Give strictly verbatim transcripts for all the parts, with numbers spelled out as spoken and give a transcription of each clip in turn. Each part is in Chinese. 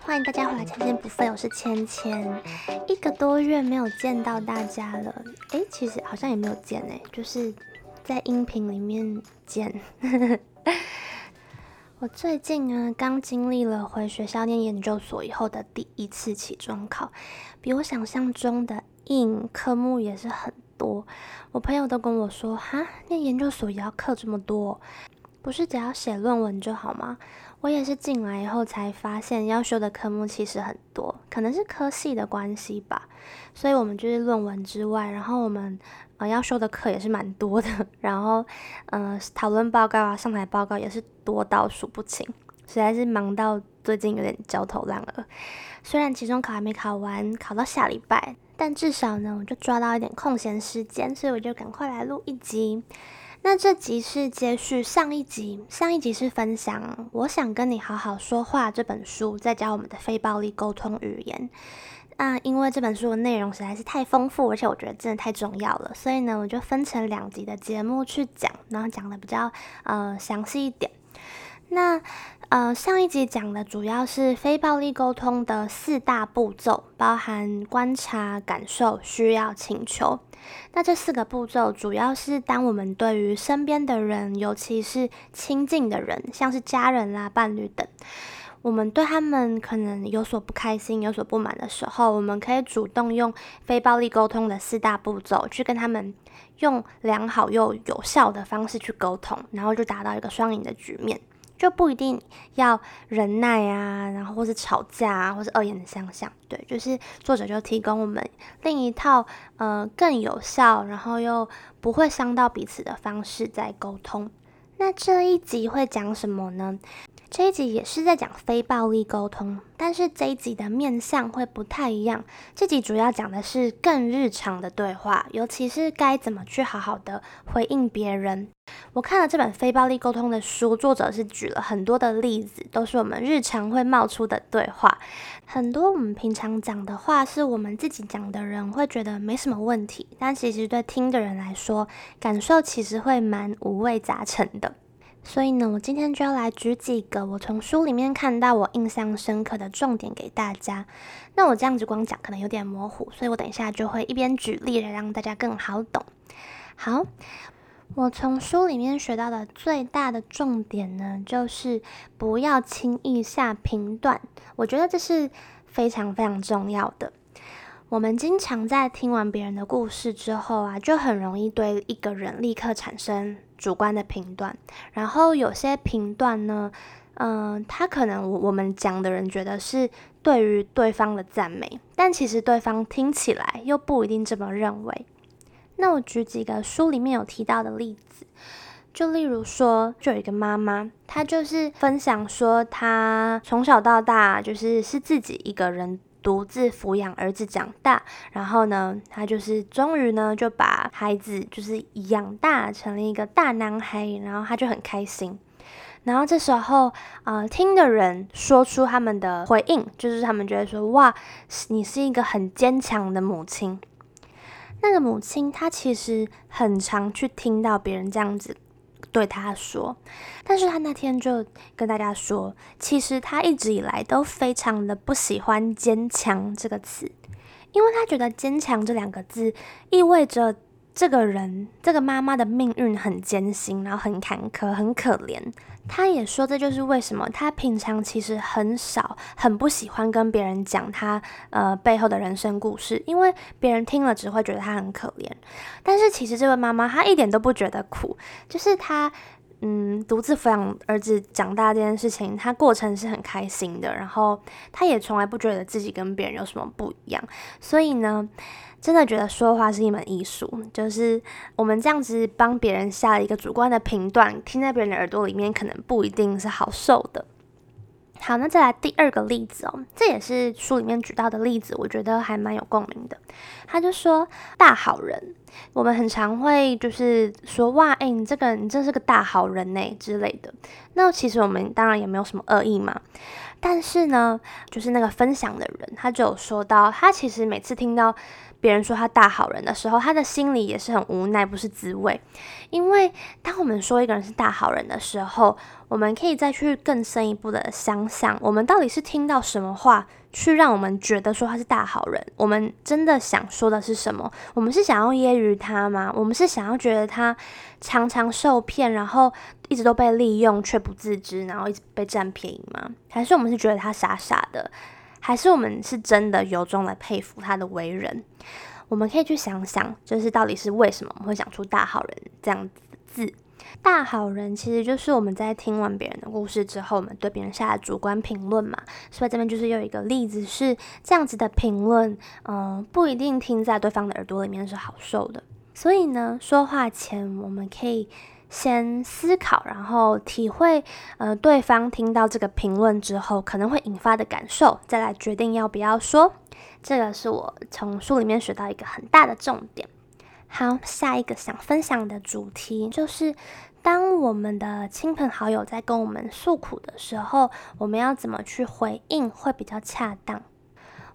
欢迎大家回来，千千不废，我是千千。一个多月没有见到大家了，哎，其实好像也没有见哎、欸，就是在音频里面见。我最近啊，刚经历了回学校念研究所以后的第一次期中考，比我想象中的硬，科目也是很多。我朋友都跟我说，哈，念研究所也要课这么多、哦。不是只要写论文就好吗？我也是进来以后才发现要修的科目其实很多，可能是科系的关系吧，所以我们就是论文之外，然后我们、呃、要修的课也是蛮多的，然后呃讨论报告啊、上台报告也是多到数不清，实在是忙到最近有点焦头烂额。虽然期中考还没考完，考到下礼拜，但至少呢我就抓到一点空闲时间，所以我就赶快来录一集。那这集是接续上一集，上一集是分享我想跟你好好说话这本书在教我们的非暴力沟通语言。那、嗯、因为这本书的内容实在是太丰富，而且我觉得真的太重要了，所以呢我就分成两集的节目去讲，然后讲的比较呃详细一点。那呃上一集讲的主要是非暴力沟通的四大步骤，包含观察、感受、需要、请求。那这四个步骤主要是当我们对于身边的人，尤其是亲近的人，像是家人啦、伴侣等，我们对他们可能有所不开心、有所不满的时候，我们可以主动用非暴力沟通的四大步骤去跟他们用良好又有效的方式去沟通，然后就达到一个双赢的局面，就不一定要忍耐啊，然后或是吵架啊，或是恶言相向。对，就是作者就提供我们另一套呃更有效，然后又不会伤到彼此的方式在沟通。那这一集会讲什么呢？这一集也是在讲非暴力沟通，但是这一集的面向会不太一样。这集主要讲的是更日常的对话，尤其是该怎么去好好的回应别人。我看了这本非暴力沟通的书，作者是举了很多的例子，都是我们日常会冒出的对话。很多我们平常讲的话，是我们自己讲的人会觉得没什么问题，但其实对听的人来说，感受其实会蛮五味杂陈的。所以呢，我今天就要来举几个我从书里面看到我印象深刻的重点给大家。那我这样子光讲可能有点模糊，所以我等一下就会一边举例来让大家更好懂。好，我从书里面学到的最大的重点呢，就是不要轻易下评断。我觉得这是非常非常重要的。我们经常在听完别人的故事之后啊，就很容易对一个人立刻产生主观的评断，然后有些评断呢，嗯、呃，他可能我们讲的人觉得是对于对方的赞美，但其实对方听起来又不一定这么认为。那我举几个书里面有提到的例子，就例如说，就有一个妈妈，她就是分享说，她从小到大就是是自己一个人独自抚养儿子长大，然后呢他就是终于呢就把孩子就是养大成了一个大男孩，然后他就很开心。然后这时候呃，听的人说出他们的回应，就是他们觉得说，哇，你是一个很坚强的母亲。那个母亲她其实很常去听到别人这样子对他说，但是他那天就跟大家说，其实他一直以来都非常的不喜欢坚强这个词，因为他觉得坚强这两个字意味着这个人，这个妈妈的命运很艰辛，然后很坎坷，很可怜。他也说这就是为什么他平常其实很少，很不喜欢跟别人讲他呃背后的人生故事，因为别人听了只会觉得他很可怜。但是其实这位妈妈她一点都不觉得苦，就是她嗯独自抚养儿子长大这件事情，她过程是很开心的，然后她也从来不觉得自己跟别人有什么不一样。所以呢，真的觉得说话是一门艺术，就是我们这样子帮别人下了一个主观的评断，听在别人的耳朵里面可能不一定是好受的。好，那再来第二个例子哦，这也是书里面举到的例子，我觉得还蛮有共鸣的。他就说，大好人我们很常会就是说哇，哎、欸，你这个你真是个大好人呢、欸、之类的。那其实我们当然也没有什么恶意嘛。但是呢，就是那个分享的人，他就有说到，他其实每次听到别人说他大好人的时候，他的心里也是很无奈，不是滋味。因为当我们说一个人是大好人的时候，我们可以再去更深一步的想想，我们到底是听到什么话去让我们觉得说他是大好人？我们真的想说的是什么？我们是想要揶揄他吗？我们是想要觉得他常常受骗，然后一直都被利用却不自知，然后一直被占便宜吗？还是我们是觉得他傻傻的？还是我们是真的由衷来佩服他的为人？我们可以去想想，就是到底是为什么我们会想出大好人这样子的字。大好人其实就是我们在听完别人的故事之后，我们对别人下的主观评论嘛。所以这边就是有一个例子是这样子的评论，嗯，不一定听在对方的耳朵里面是好受的。所以呢，说话前我们可以先思考，然后体会，呃，对方听到这个评论之后可能会引发的感受，再来决定要不要说。这个是我从书里面学到一个很大的重点。好，下一个想分享的主题就是，当我们的亲朋好友在跟我们诉苦的时候，我们要怎么去回应会比较恰当？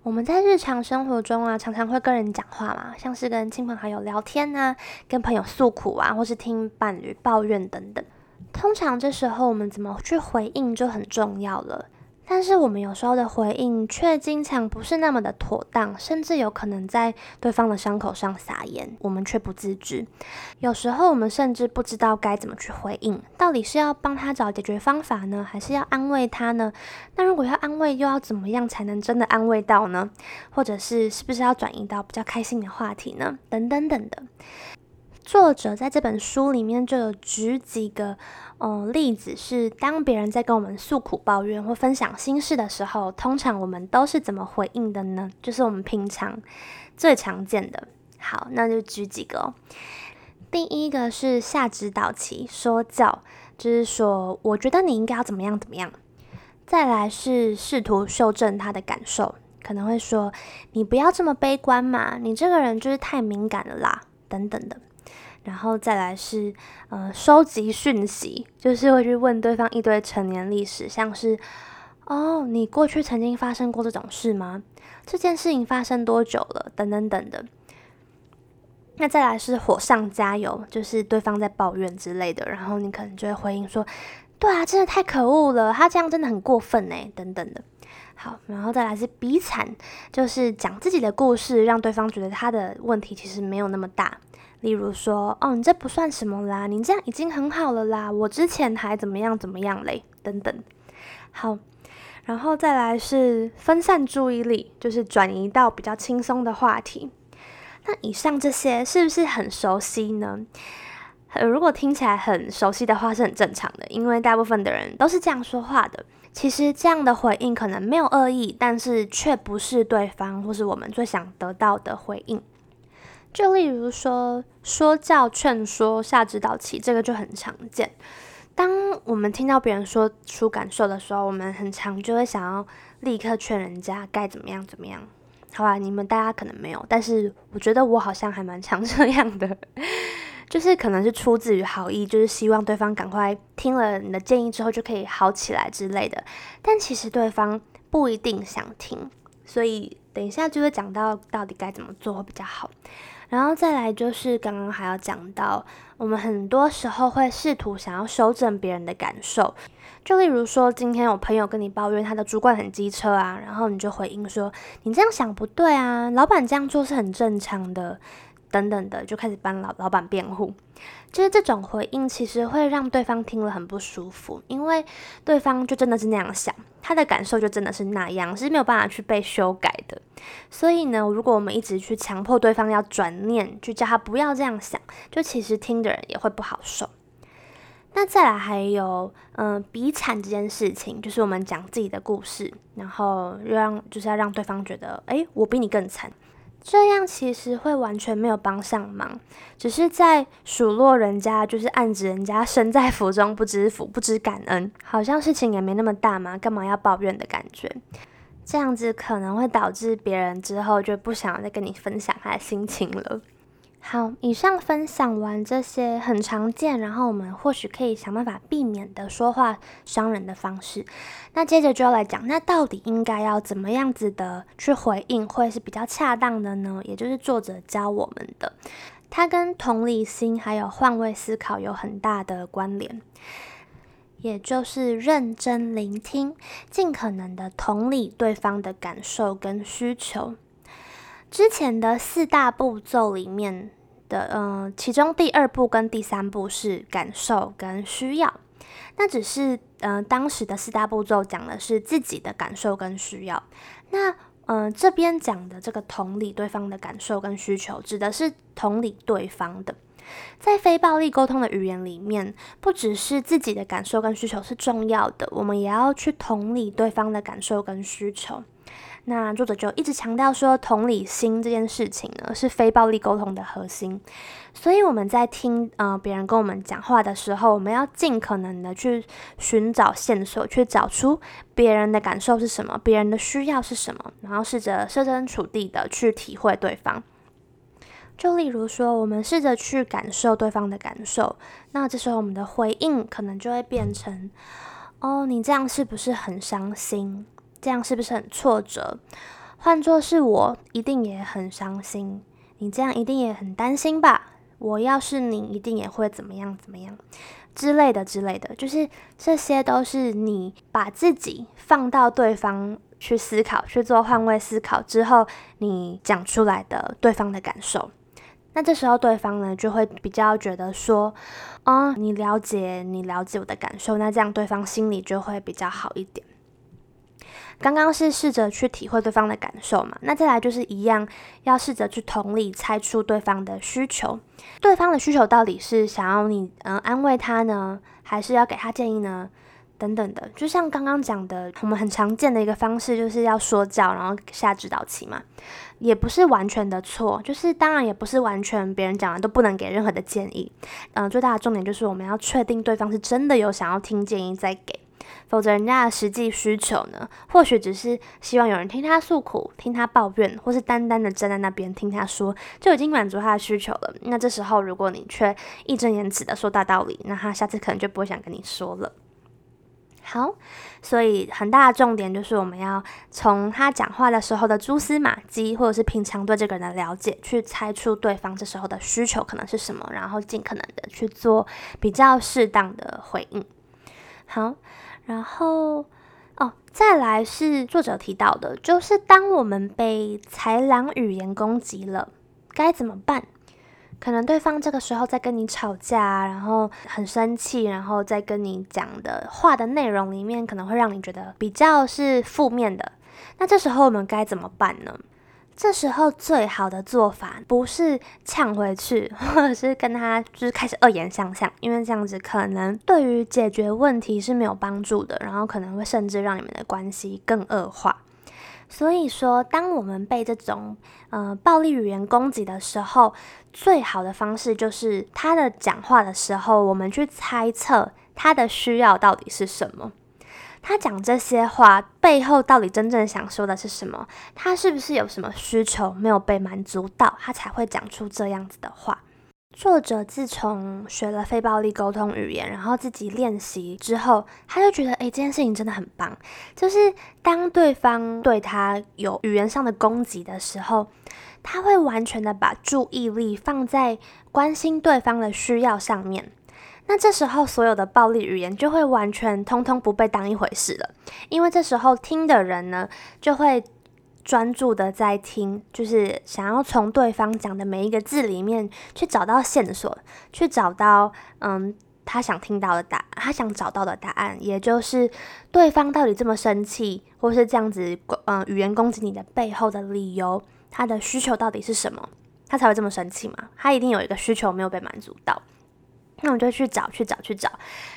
我们在日常生活中啊，常常会跟人讲话嘛，像是跟亲朋好友聊天啊，跟朋友诉苦啊，或是听伴侣抱怨等等。通常这时候我们怎么去回应就很重要了。但是我们有时候的回应却经常不是那么的妥当，甚至有可能在对方的伤口上撒盐，我们却不自知。有时候我们甚至不知道该怎么去回应，到底是要帮他找解决方法呢，还是要安慰他呢？那如果要安慰，又要怎么样才能真的安慰到呢？或者是是不是要转移到比较开心的话题呢？等等等的。作者在这本书里面就有举几个、呃、例子，是当别人在跟我们诉苦抱怨或分享心事的时候，通常我们都是怎么回应的呢？就是我们平常最常见的。好，那就举几个哦。第一个是下指导棋说教，就是说我觉得你应该要怎么样怎么样。再来是试图修正他的感受，可能会说你不要这么悲观嘛，你这个人就是太敏感了啦，等等的。然后再来是呃收集讯息，就是会去问对方一堆成年历史，像是哦，你过去曾经发生过这种事吗？这件事情发生多久了？等等等的。那再来是火上加油，就是对方在抱怨之类的，然后你可能就会回应说，对啊，真的太可恶了，他这样真的很过分欸，等等的。好，然后再来是比惨，就是讲自己的故事，让对方觉得他的问题其实没有那么大。例如说，哦，你这不算什么啦，你这样已经很好了啦，我之前还怎么样怎么样嘞，等等。好，然后再来是分散注意力，就是转移到比较轻松的话题。那以上这些是不是很熟悉呢？呃，如果听起来很熟悉的话是很正常的，因为大部分的人都是这样说话的。其实这样的回应可能没有恶意，但是却不是对方或是我们最想得到的回应。就例如说说教、劝说、下指导棋，这个就很常见。当我们听到别人说出感受的时候，我们很常就会想要立刻劝人家该怎么样怎么样。好吧，你们大家可能没有，但是我觉得我好像还蛮常这样的。就是可能是出自于好意，就是希望对方赶快听了你的建议之后就可以好起来之类的，但其实对方不一定想听，所以等一下就会讲到到底该怎么做会比较好。然后再来就是刚刚还要讲到，我们很多时候会试图想要修正别人的感受，就例如说今天有朋友跟你抱怨他的主管很机车啊，然后你就回应说你这样想不对啊，老板这样做是很正常的，等等的，就开始帮老老板辩护。就是这种回应其实会让对方听了很不舒服，因为对方就真的是那样想，他的感受就真的是那样，是没有办法去被修改的。所以呢，如果我们一直去强迫对方要转念，去叫他不要这样想，就其实听的人也会不好受。那再来还有，嗯、呃，比惨这件事情，就是我们讲自己的故事，然后让就是要让对方觉得，哎，我比你更惨。这样其实会完全没有帮上忙，只是在数落人家，就是暗指人家身在福中不知福，不知感恩，好像事情也没那么大嘛，干嘛要抱怨的感觉。这样子可能会导致别人之后就不想再跟你分享他的心情了。好，以上分享完这些很常见，然后我们或许可以想办法避免的说话伤人的方式，那接着就要来讲，那到底应该要怎么样子的去回应会是比较恰当的呢？也就是作者教我们的，它跟同理心还有换位思考有很大的关联，也就是认真聆听，尽可能的同理对方的感受跟需求。之前的四大步骤里面的，呃，其中第二步跟第三步是感受跟需要。那只是，呃，当时的四大步骤讲的是自己的感受跟需要。那，呃，这边讲的这个同理对方的感受跟需求，指的是同理对方的。在非暴力沟通的语言里面，不只是自己的感受跟需求是重要的，我们也要去同理对方的感受跟需求。那作者就一直强调说，同理心这件事情呢，是非暴力沟通的核心。所以我们在听呃别人跟我们讲话的时候，我们要尽可能的去寻找线索，去找出别人的感受是什么，别人的需要是什么，然后试着设身处地的去体会对方。就例如说，我们试着去感受对方的感受，那这时候我们的回应可能就会变成：哦，你这样是不是很伤心？这样是不是很挫折？换作是我，一定也很伤心。你这样一定也很担心吧？我要是你，一定也会怎么样怎么样之类的之类的。就是这些都是你把自己放到对方去思考，去做换位思考之后，你讲出来的对方的感受。那这时候对方呢，就会比较觉得说，哦，你了解，你了解我的感受。那这样对方心里就会比较好一点。刚刚是试着去体会对方的感受嘛，那再来就是一样，要试着去同理猜出对方的需求。对方的需求到底是想要你、呃、安慰他呢，还是要给他建议呢？等等的。就像刚刚讲的，我们很常见的一个方式就是要说教，然后下指导棋嘛，也不是完全的错，就是当然也不是完全别人讲完都不能给任何的建议。嗯、呃，最大的重点就是我们要确定对方是真的有想要听建议再给。否则人家的实际需求呢，或许只是希望有人听他诉苦，听他抱怨，或是单单的站在那边听他说，就已经满足他的需求了。那这时候如果你却义正言辞的说大道理，那他下次可能就不会想跟你说了。好，所以很大的重点就是我们要从他讲话的时候的蛛丝马迹，或者是平常对这个人的了解，去猜出对方这时候的需求可能是什么，然后尽可能的去做比较适当的回应。好，然后哦，再来是作者提到的，就是当我们被豺狼语言攻击了，该怎么办？可能对方这个时候在跟你吵架，然后很生气，然后在跟你讲的话的内容里面，可能会让你觉得比较是负面的。那这时候我们该怎么办呢？这时候最好的做法不是呛回去，或者是跟他就是开始恶言相向，因为这样子可能对于解决问题是没有帮助的，然后可能会甚至让你们的关系更恶化。所以说，当我们被这种呃暴力语言攻击的时候，最好的方式就是他的讲话的时候，我们去猜测他的需要到底是什么。他讲这些话背后到底真正想说的是什么？他是不是有什么需求没有被满足到，他才会讲出这样子的话？作者自从学了非暴力沟通语言，然后自己练习之后，他就觉得，诶，这件事情真的很棒。就是当对方对他有语言上的攻击的时候，他会完全的把注意力放在关心对方的需要上面。那这时候所有的暴力语言就会完全通通不被当一回事了，因为这时候听的人呢，就会专注的在听，就是想要从对方讲的每一个字里面去找到线索，去找到嗯他想听到的答案，他想找到的答案，也就是对方到底这么生气，或是这样子嗯语言攻击你的背后的理由，他的需求到底是什么，他才会这么生气嘛？他一定有一个需求没有被满足到。那我们就去找去找去找，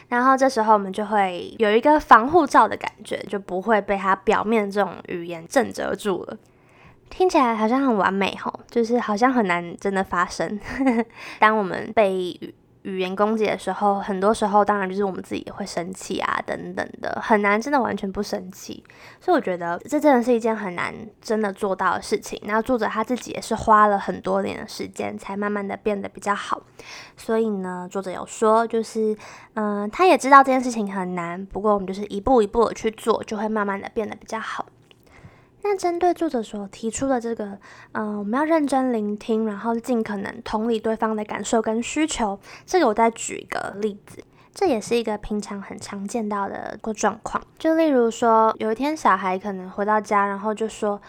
然后这时候我们就会有一个防护罩的感觉，就不会被它表面这种语言震慑住了。听起来好像很完美吼，就是好像很难真的发生。当我们被语言攻击的时候，很多时候当然就是我们自己也会生气啊等等的，很难真的完全不生气。所以我觉得这真的是一件很难真的做到的事情，那作者他自己也是花了很多年的时间才慢慢的变得比较好。所以呢，作者有说就是嗯、呃，他也知道这件事情很难，不过我们就是一步一步的去做，就会慢慢的变得比较好。那针对作者所提出的这个，嗯、呃，我们要认真聆听，然后尽可能同理对方的感受跟需求，这个我再举一个例子，这也是一个平常很常见到的一个状况。就例如说，有一天小孩可能回到家，然后就说：“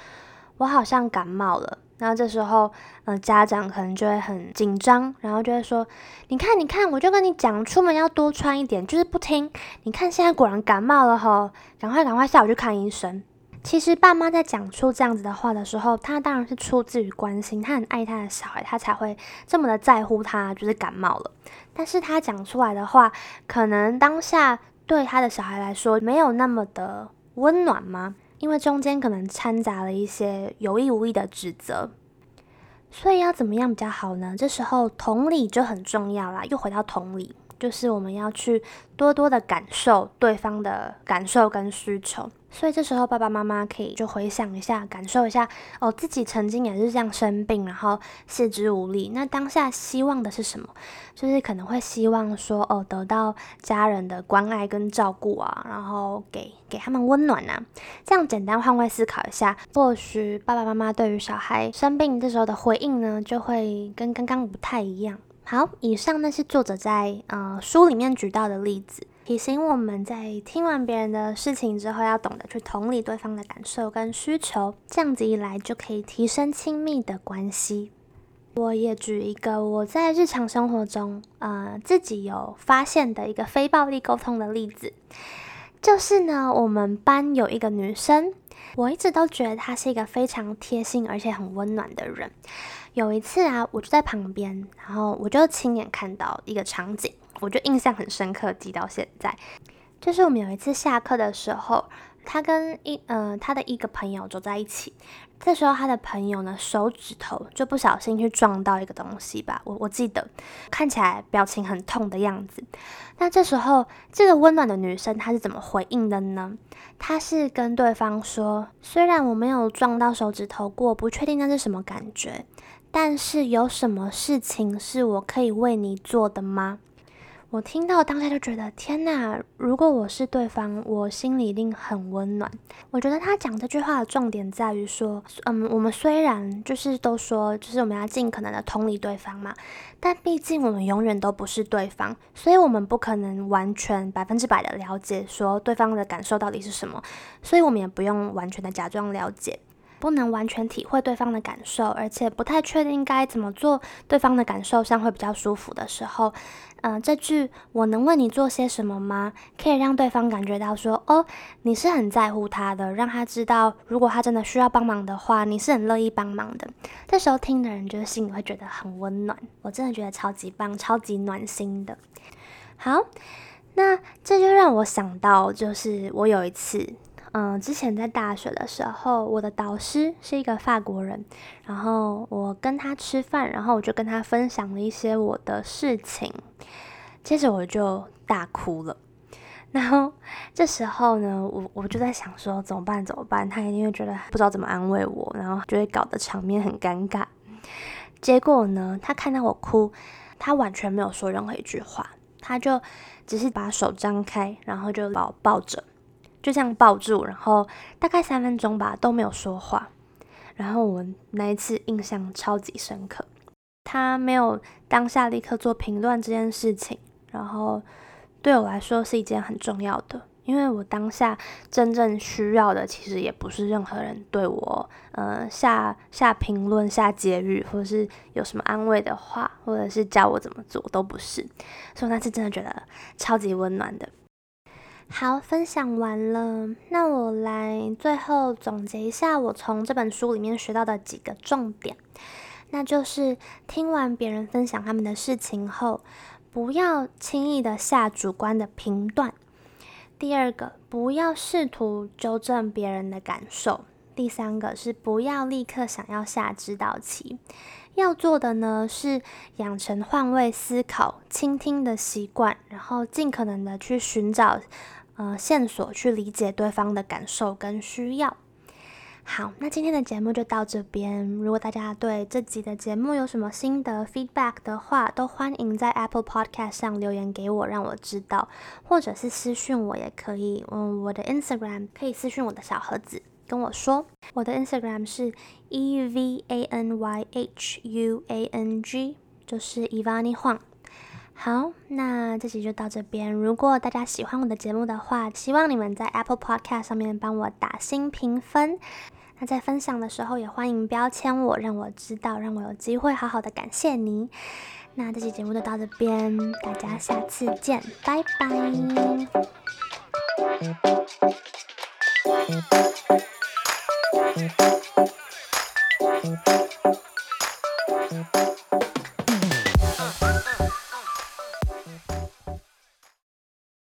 我好像感冒了。”然后这时候，呃，家长可能就会很紧张，然后就会说：“你看，你看，我就跟你讲，出门要多穿一点，就是不听。你看现在果然感冒了吼，赶快赶快下午去看医生。”其实爸妈在讲出这样子的话的时候，他当然是出自于关心，他很爱他的小孩，他才会这么的在乎他，就是感冒了。但是他讲出来的话，可能当下对他的小孩来说没有那么的温暖吗？因为中间可能掺杂了一些有意无意的指责。所以要怎么样比较好呢？这时候同理就很重要啦，又回到同理，就是我们要去多多的感受对方的感受跟需求。所以这时候爸爸妈妈可以就回想一下，感受一下哦，自己曾经也是这样生病，然后四肢无力，那当下希望的是什么？就是可能会希望说哦，得到家人的关爱跟照顾啊，然后给给他们温暖啊。这样简单换位思考一下，或许爸爸妈妈对于小孩生病这时候的回应呢，就会跟刚刚不太一样。好，以上呢是作者在呃书里面举到的例子，提醒我们在听完别人的事情之后，要懂得去同理对方的感受跟需求，这样子一来就可以提升亲密的关系。我也举一个我在日常生活中呃自己有发现的一个非暴力沟通的例子，就是呢，我们班有一个女生，我一直都觉得她是一个非常贴心而且很温暖的人。有一次啊，我就在旁边，然后我就亲眼看到一个场景，我就印象很深刻，记到现在。就是我们有一次下课的时候，他跟一呃他的一个朋友走在一起，这时候他的朋友呢，手指头就不小心去撞到一个东西吧，我我记得看起来表情很痛的样子。那这时候这个温暖的女生她是怎么回应的呢？她是跟对方说，虽然我没有撞到手指头过，不确定那是什么感觉，但是有什么事情是我可以为你做的吗？我听到当下就觉得天哪，如果我是对方，我心里一定很温暖。我觉得他讲这句话的重点在于说，嗯，我们虽然就是都说就是我们要尽可能的同理对方嘛，但毕竟我们永远都不是对方，所以我们不可能完全百分之百的了解说对方的感受到底是什么，所以我们也不用完全的假装了解，不能完全体会对方的感受，而且不太确定该怎么做对方的感受上会比较舒服的时候，呃，这句我能为你做些什么吗，可以让对方感觉到说，哦，你是很在乎他的，让他知道如果他真的需要帮忙的话，你是很乐意帮忙的。这时候听的人就是心里会觉得很温暖，我真的觉得超级棒，超级暖心的。好，那这就让我想到，就是我有一次嗯，之前在大学的时候，我的导师是一个法国人，然后我跟他吃饭，然后我就跟他分享了一些我的事情，接着我就大哭了。然后这时候呢，我我就在想说怎么办怎么办，他一定会觉得不知道怎么安慰我，然后就会搞得场面很尴尬。结果呢，他看到我哭，他完全没有说任何一句话，他就只是把手张开，然后就把我抱着。就这样抱住，然后大概三分钟吧，都没有说话。然后我那一次印象超级深刻，他没有当下立刻做评论这件事情，然后对我来说是一件很重要的，因为我当下真正需要的其实也不是任何人对我呃下下评论、下结语，或者是有什么安慰的话，或者是教我怎么做，都不是。所以我那次真的觉得超级温暖的。好，分享完了，那我来最后总结一下我从这本书里面学到的几个重点，那就是听完别人分享他们的事情后，不要轻易的下主观的评断。第二个，不要试图纠正别人的感受。第三个是不要立刻想要下指导棋，要做的呢是养成换位思考、倾听的习惯，然后尽可能的去寻找呃线索，去理解对方的感受跟需要。好，那今天的节目就到这边。如果大家对这集的节目有什么心得 feedback 的话，都欢迎在 Apple Podcast 上留言给我，让我知道，或者是私讯我也可以。嗯，我的 Instagram 可以私讯我的小盒子跟我说。我的 Instagram 是 E V A N Y H U A N G， 就是 Evany Huang。好，那这集就到这边。如果大家喜欢我的节目的话，希望你们在 Apple Podcast 上面帮我打星评分。那在分享的时候也欢迎标签我，让我知道，让我有机会好好的感谢你。那这期节目就到这边，大家下次见，拜拜。